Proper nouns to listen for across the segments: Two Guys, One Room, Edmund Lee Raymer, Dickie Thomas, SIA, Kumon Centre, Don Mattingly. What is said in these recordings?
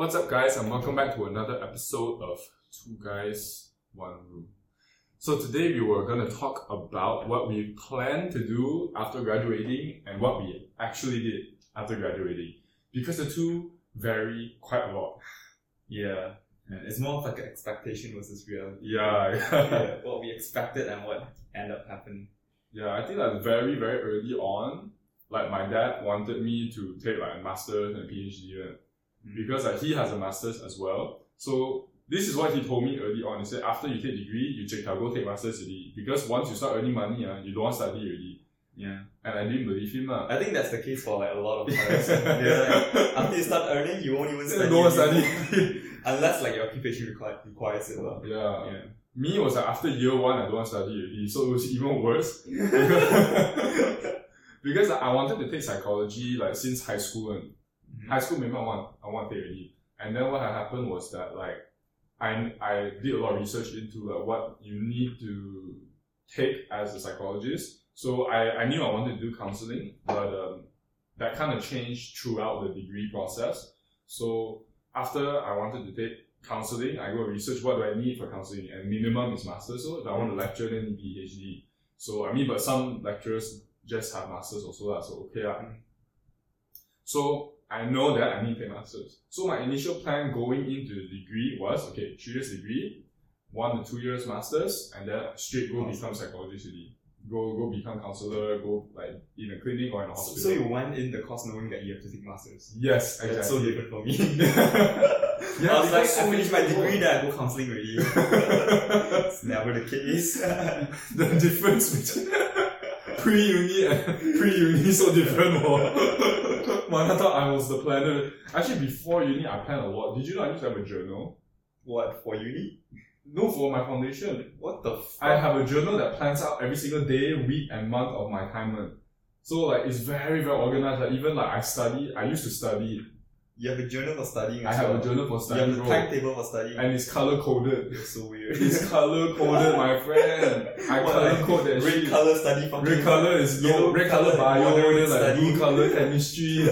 What's up, guys, and welcome back to another episode of Two Guys, One Room. So today we were going to talk about what we plan to do after graduating and what we actually did after graduating, because the two vary quite a lot. Yeah, it's more of like an expectation versus reality. Yeah. What we expected and what ended up happening. Yeah, I think like very, very early on, like my dad wanted me to take like a master's and PhD because like he has a master's as well. So this is what he told me early on. He said, after you take degree, you go take master's already. Because once you start earning money, you don't want to study already. Yeah. And I didn't believe him. I think that's the case for like a lot of parents. Like, after you start earning, you won't even study. Don't study. Unless like your occupation requires it. Yeah. Me was like, after year one, I don't want to study already. So it was even worse. Because like, I wanted to take psychology like since high school. And high school maybe I want to take already. And then what had happened was that like I did a lot of research into what you need to take as a psychologist. So I knew I wanted to do counseling, but that kind of changed throughout the degree process. So after I wanted to take counseling, I go research what do I need for counseling, and minimum is master's. So if I want to lecture, then PhD. So I mean, but some lecturers just have master's also, so okay. So I know that I need to take master's. So my initial plan going into the degree was, okay, 3 years degree, 1 to 2 years master's, and then straight go become psychologist. Go become counselor, go like in a clinic or in a hospital. So you went in the course knowing that you have to take master's? Yes, exactly. That's so different for me. Yeah, I was like, I finished my degree, then I go counseling already. It's never the case. The difference between pre-uni and pre-uni so different. Man, I thought I was the planner. Actually, before uni, I planned a lot. Did you know I used to have a journal? What, for uni? No, for my foundation. What the fuck? I have a journal that plans out every single day, week, and month of my timeline. So, like, it's very, very organized. Like, even, like, I used to study. You have a journal for studying as well? I have a journal for studying. You have a timetable for studying. And it's color-coded. It's so weird. It's color-coded, my friend. I color-code that shit. Red color study for red color is yellow. Red color bio. Then, like, blue color chemistry.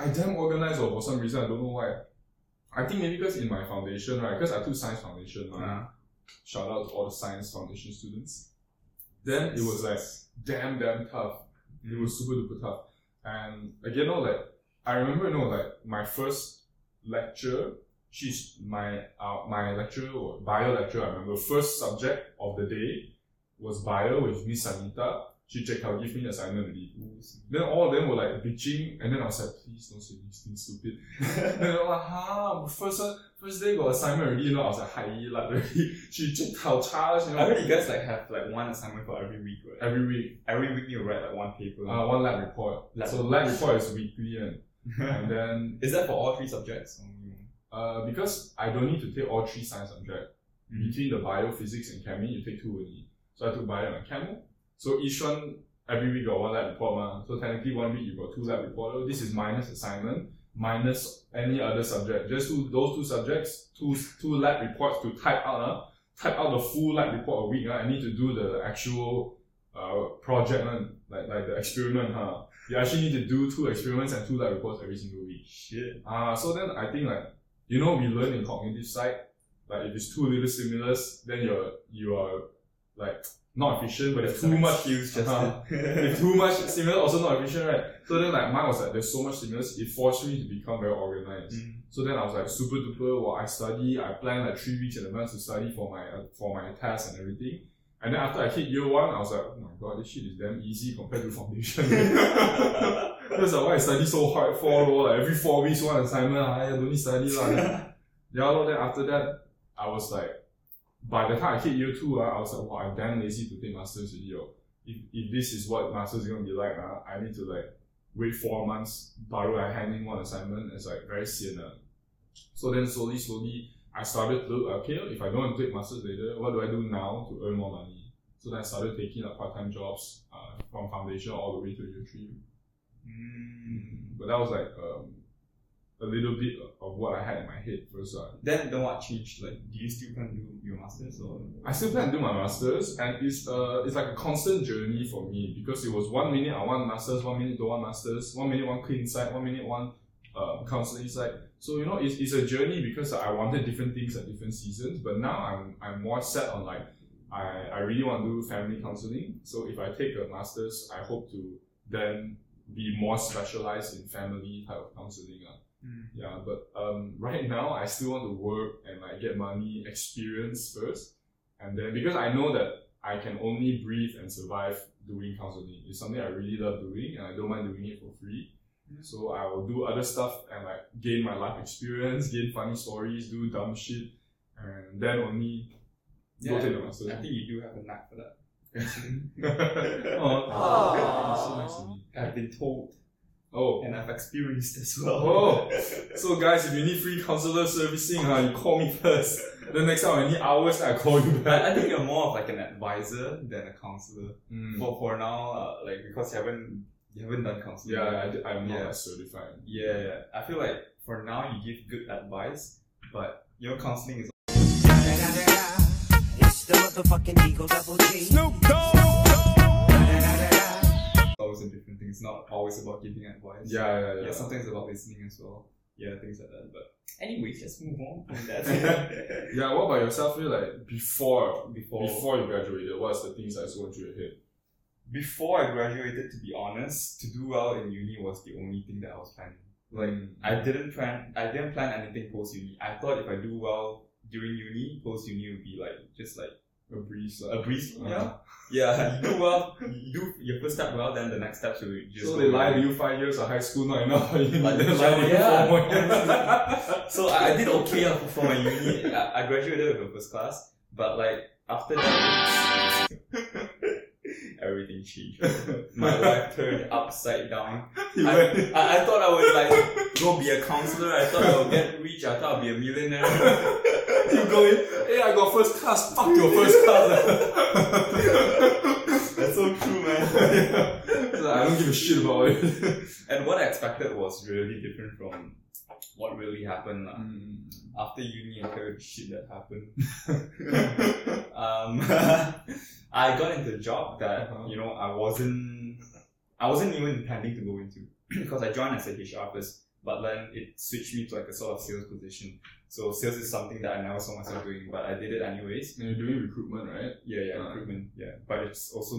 I'm damn organized, or for some reason. I don't know why. I think maybe because in my foundation, right? Because I took science foundation, Shout out to all the science foundation students. Then it was like damn tough. It was super duper tough. And again, I remember, my first lecture. She's my lecturer, or bio lecturer. I remember first subject of the day was bio with Miss Sanita. She checked out, give me the assignment already. Then all of them were like bitching, and then I was like, please don't say these things, stupid. Then they were like, first day got assignment already, I was like, hi, she checked out charge. I heard you guys like have like one assignment for every week, right? Every week you write like one paper. One lab report. Lab report is weekly, and then is that for all three subjects? Because I don't need to take all three science subjects. Between the bio, physics, and chemistry, you take two only. So I took bio and chemistry. So each one, every week got one lab report, So technically 1 week you got two lab reports. This is minus assignment, minus any other subject. Just those two subjects, two lab reports to type out. Type out the full lab report a week. I need to do the actual project, like the experiment. You actually need to do two experiments and two lab reports every single week. Shit. So then I think we learn in cognitive side, like if it's too little stimulus, then you are like not efficient, but if too much stimulus, also not efficient, right? So then mine was there's so much stimulus, it forced me to become very organized. So then I was super duper, I study, I plan 3 weeks in advance to study for my tasks and everything. And then after I hit year one, I was oh my god, this shit is damn easy compared to foundation. That's why I study so hard for, every 4 weeks one assignment, I don't need study. Then after that, I was by the time I hit year two, I was I'm damn lazy to take master's already. If this is what master's is going to be like, I need to wait 4 months, baru I hand in one assignment. It's very sian. So then slowly, I started to look, okay, if I don't want to take master's later, what do I do now to earn more money? So then I started taking part-time jobs from foundation all the way to year three. But that was a little bit of what I had in my head first. Then what changed? Do you still plan to do your masters? Or? I still plan to do my masters, and it's a constant journey for me, because it was 1 minute I want masters, 1 minute don't want masters, 1 minute one clean site, 1 minute one counselor. He's like, so you know, it's a journey because I wanted different things at different seasons, but now I'm more set on like I really want to do family counseling. So if I take a master's, I hope to then be more specialized in family type of counseling. Yeah, but right now I still want to work and like get money, experience first, and then because I know that I can only breathe and survive doing counseling. It's something I really love doing, and I don't mind doing it for free. So I will do other stuff and like gain my life experience, gain funny stories, do dumb shit, and then only go take the master's. I think you do have a knack for that. So nice to me. I've been told. Oh, and I've experienced as well. Oh, so guys, if you need free counselor servicing, you call me first. Then next time I need hours, I call you back. I think you're more of like an advisor than a counselor. For now, like because you haven't done counseling. I'm not certified. Yeah, I feel like for now you give good advice, but your counseling is. It's the motherfucking Eagle Double G. Snoop Dogg. A different thing. It's not always about giving advice. Yeah. Sometimes about listening as well. Yeah, things like that. But anyways, let's move on from that. Yeah. What about yourself? Really, like before you graduated, what's the things that went through your head? Before I graduated, to be honest, to do well in uni was the only thing that I was planning. I didn't plan anything post uni. I thought if I do well during uni, post uni would be like just like. A breeze. Yeah. You do well. You do your first step well. Then the next step should be just. So they lie to you 5 years of high school, not enough. Like they lie to you 4 more. So I did okay for my uni. I graduated with a first class, but like after that, everything changed. My life turned upside down. I thought I would like go be a counselor. I thought I would get rich. I thought I'd be a millionaire. You go in, hey, I got first class, fuck your first class. That's so true, man. So I don't give a shit about it. And what I expected was really different from what really happened. After uni, I heard shit that happened. I got into a job that, you know, I wasn't even intending to go into. Because I joined as a HR person. But then it switched me to like a sort of sales position. So sales is something that I never saw myself doing, but I did it anyways. And you're doing recruitment, right? Yeah, recruitment. Yeah, but it's also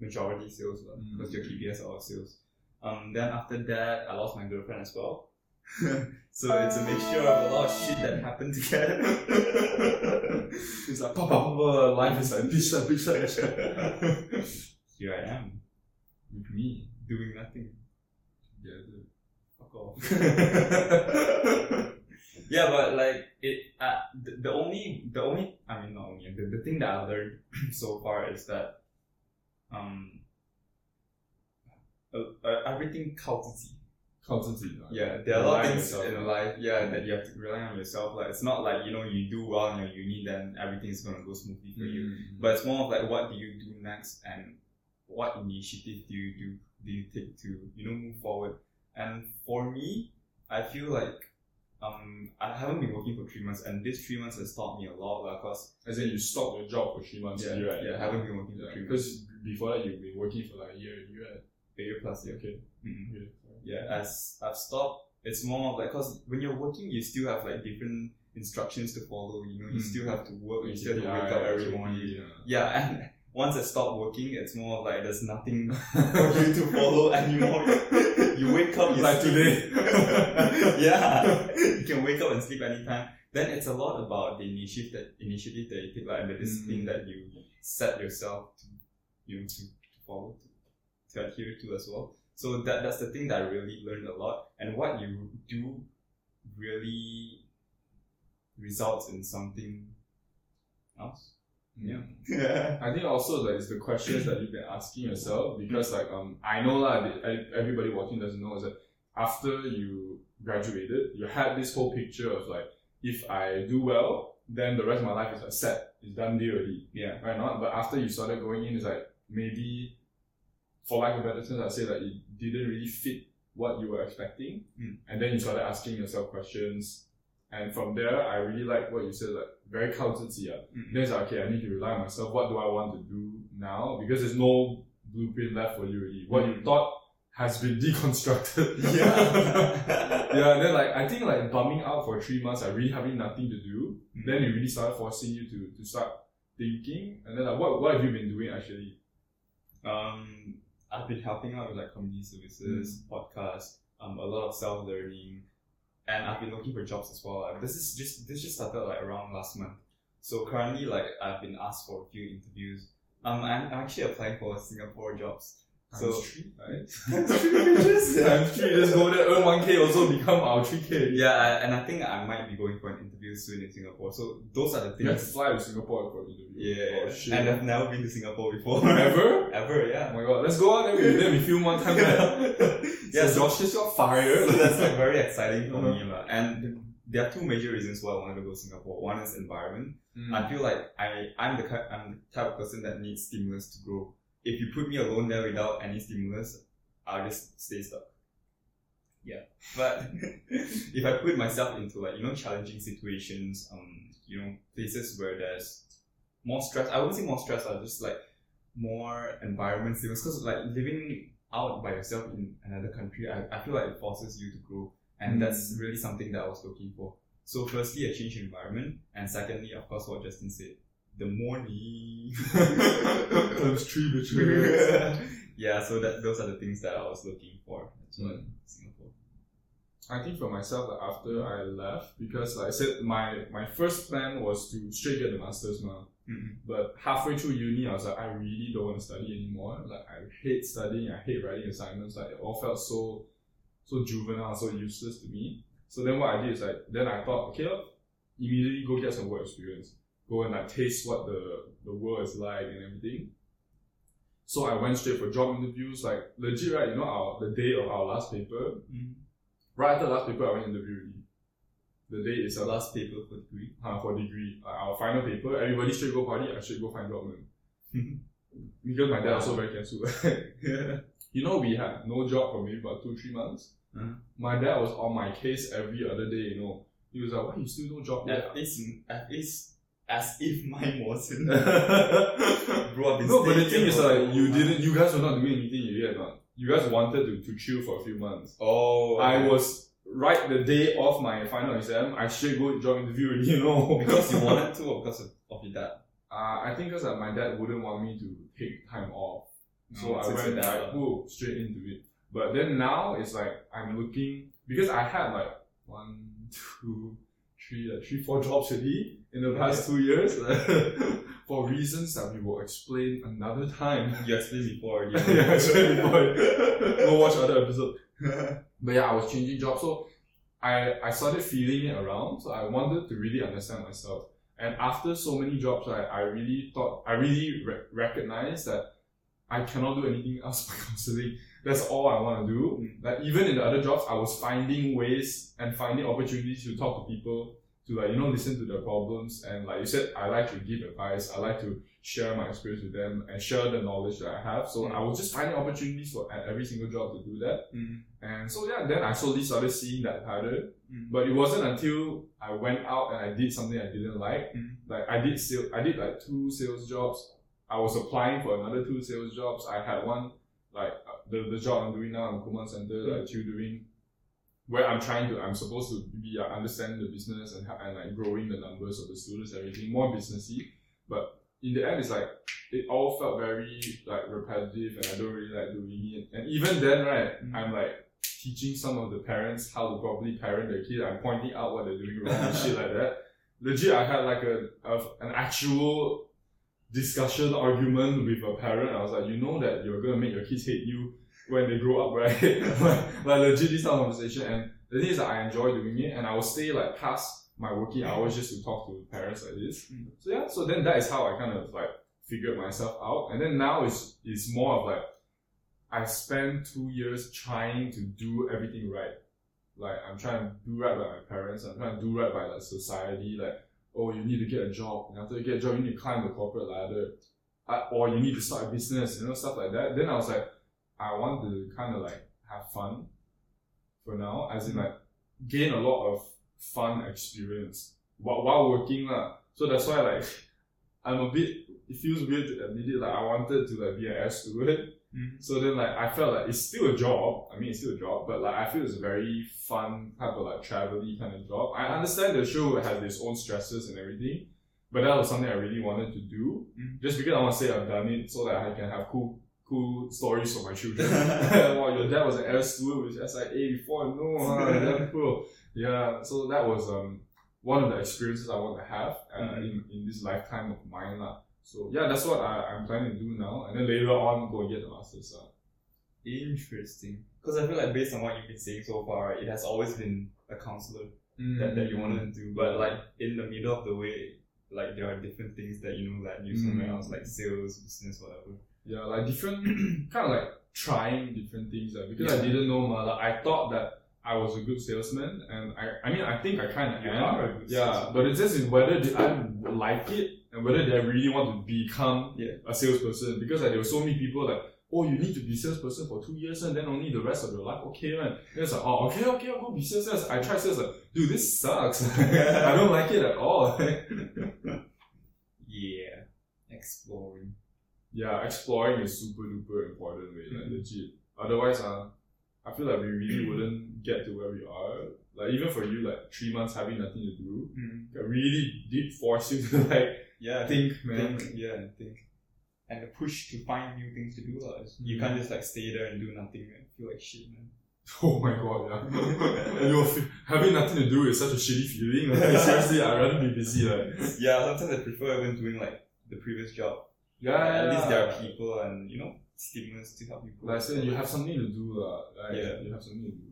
majority sales because your KPIs are all sales. Then after that, I lost my girlfriend as well. So it's a mixture of a lot of shit that happened together. It's like life is like bitch. Here I am, with me doing nothing. Yeah, dude. Yeah, but like it, the thing that I learned so far is that everything cultivate. Yeah, there are a lot of things in life, that you have to rely on yourself. Like it's not like, you know, you do well in your uni, then everything's gonna go smoothly for you. But it's more of like, what do you do next, and what initiative do you take to, you know, move forward. And for me, I feel like I haven't been working for 3 months, and this 3 months has taught me a lot. Because as in, you stopped your job for 3 months. Yeah, right? I haven't been working for 3 months. Because before that, you've been working for like a year, right? A year plus, yeah. Okay. Mm-hmm. Yeah, as I've stopped, it's more of like, because when you're working, you still have like different instructions to follow. You know, you still have to work. You still have to wake up every morning. Yeah, and once I stop working, it's more of like there's nothing for you to follow anymore. You wake up, you like today. You can wake up and sleep anytime. Then it's a lot about the initiative that you take, like the discipline that you set yourself to, you know, to follow, to adhere to as well. So that's the thing that I really learned a lot. And what you do really results in something else. Yeah. I think also that it's the questions that you've been asking yourself, because like I know that everybody watching doesn't know is that after you graduated, you had this whole picture of like, if I do well, then the rest of my life is like set, it's done deal already. Yeah. Right now, but after you started going in, it's like maybe, for lack of better terms, I'd say that it didn't really fit what you were expecting, and then you started asking yourself questions. And from there, I really like what you said, like very countency. Then it's like, okay, I need to rely on myself. What do I want to do now? Because there's no blueprint left for you really. What you thought has been deconstructed. Yeah. Yeah, then like I think like bumming out for 3 months, I really having nothing to do. Mm. Then it really started forcing you to start thinking. And then like what have you been doing actually? I've been helping out with like community services, podcasts, a lot of self-learning, and I've been looking for jobs as well. Like, this just started like around last month. So currently like I've been asked for a few interviews. I'm actually applying for Singapore jobs. So, times 3 just go there, earn 1K, also become our 3K. Yeah, and I think I might be going for an interview soon in Singapore. So those are the things. You have to fly to Singapore for an interview. Yeah, oh, shit. And I've never been to Singapore before. Ever? Ever, yeah. Oh my god, let's go out there. We film one time. Yeah, so Josh just got fired. So that's like very exciting for me. And there are two major reasons why I wanted to go to Singapore. One is environment. Mm. I feel like I'm the type of person that needs stimulus to grow. If you put me alone there without any stimulus, I'll just stay stuck. Yeah. But if I put myself into like, challenging situations, places where there's more stress, I wouldn't say more stress, just like more environment stimulus. Because like living out by yourself in another country, I feel like it forces you to grow. And that's really something that I was looking for. So firstly, a change in environment. And secondly, of course, what Justin said. The morning times 3 Yeah, so those are the things that I was looking for. That's what Singapore. I think for myself, like, after I left, because like I said, my first plan was to straight get the master's now. Mm-hmm. But halfway through uni, I was like, I really don't want to study anymore. Like I hate studying, I hate writing assignments. Like it all felt so juvenile, so useless to me. So then what I did is like, then I thought, okay, immediately go get some work experience. Go and like taste what the world is like and everything. So I went straight for job interviews, like legit, right? The day of our last paper, right after last paper, I went interviewing. The day is our last paper for degree. Our final paper, everybody straight go party. I should go find job then. Because my dad also very careful. Yeah. We had no job for maybe about 2-3 months. My dad was on my case every other day. He was like, "Why you still no job?" At least. As if mine wasn't. But the thing is like you guys were not doing anything yet, man. You guys wanted to chill for a few months. Oh, okay. I was right the day of my final exam, I should go job interview, Because you wanted to or because of your dad? I think because my dad wouldn't want me to take time off. So I went straight into it. But then now it's like I'm looking, because I had like 3-4 jobs already in the past 2 years, for reasons that we will explain another time. You explained before already. Yeah, I explained before. Go watch other episode. But yeah, I was changing jobs, so I started feeling it around. So I wanted to really understand myself. And after so many jobs, I really recognized that I cannot do anything else but counseling. That's all I want to do. Like even in the other jobs, I was finding ways and finding opportunities to talk to people, to like, listen to their problems. And like you said, I like to give advice. I like to share my experience with them and share the knowledge that I have. So I was just finding opportunities at every single job to do that. And so yeah, then I slowly started seeing that pattern. But it wasn't until I went out and I did something I didn't like. Like I did like 2 sales jobs. I was applying for another 2 sales jobs. I had one, like the job I'm doing now in Kumon Centre, like tutoring, where I'm supposed to be understanding the business and like growing the numbers of the students, everything more businessy. But in the end, it's like it all felt very like repetitive, and I don't really like doing it. And even then, right, I'm like teaching some of the parents how to properly parent their kid. I'm pointing out what they're doing wrong and shit like that. Legit, I had like an actual discussion argument with a parent. I was like, that you're gonna make your kids hate you when they grow up, right? like legit this kind of conversation. And the thing is that I enjoy doing it, and I will stay like past my working hours just to talk to parents like this. So yeah, so then that is how I kind of like figured myself out. And then now it's more of like I spent 2 years trying to do everything right. Like I'm trying to do right by my parents, I'm trying to do right by like society, like, oh, you need to get a job, and after you get a job, you need to climb the corporate ladder, or you need to start a business, stuff like that. Then I was like, I want to kind of like have fun for now, as in like gain a lot of fun experience while working lah. So that's why like it feels weird to admit it, like I wanted to like be an air steward, Mm-hmm. So then, like, I felt like it's still a job. I mean, it's still a job, but like, I feel it's a very fun type of like travel-y kind of job. I understand the show has its own stresses and everything, but that was something I really wanted to do, mm-hmm. just because I want to say I've done it, so that I can have cool stories for my children. Wow, your dad was an air steward with SIA before. No, that's cool. Yeah, so that was one of the experiences I want to have in this lifetime of mine. So yeah, that's what I'm planning to do now, and then later on go and get the master's. Interesting. Because I feel like based on what you've been saying so far, right, it has always been a counselor that you wanted to do, but like in the middle of the way, like there are different things that you know that you somewhere else, like sales, business, whatever. Yeah, like different, kind of like trying different things. Because I didn't know, I thought that I was a good salesman, and I mean, I think I kind of am. Yeah, but it's just whether I like it and whether I really want to become a salesperson. Because like, there were so many people like, oh, you need to be salesperson for 2 years and then only the rest of your life. Okay, man. And it's like, oh, okay, I'll go be sales. I tried sales, like, dude, this sucks. I don't like it at all. Yeah, exploring. Yeah, exploring is super duper important, way, like legit. Otherwise, I feel like we really wouldn't get to where we are. Like even for you, like 3 months having nothing to do, it really did force you to think. And the push to find new things to do. You can't just like stay there and do nothing and feel like shit, man. Oh my god, yeah. Having nothing to do is such a shitty feeling. Like, seriously, I'd rather be busy. Yeah, sometimes I prefer even doing like the previous job. Yeah, at least there are people and, you know, stimulus to help people. Like I said, you have something to do. You have something to do.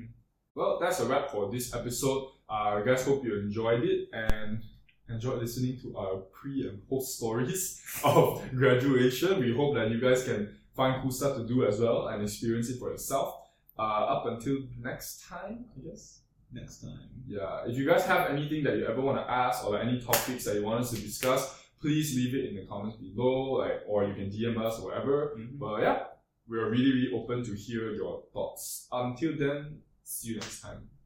Mm. Well, that's a wrap for this episode. Guys, hope you enjoyed it and enjoyed listening to our pre and post stories of graduation. We hope that you guys can find cool stuff to do as well and experience it for yourself. Up until next time, I guess. Next time. Yeah, if you guys have anything that you ever want to ask or like, any topics that you want us to discuss, please leave it in the comments below, or you can DM us or whatever. Mm-hmm. But yeah, we're really, really open to hear your thoughts. Until then, see you next time.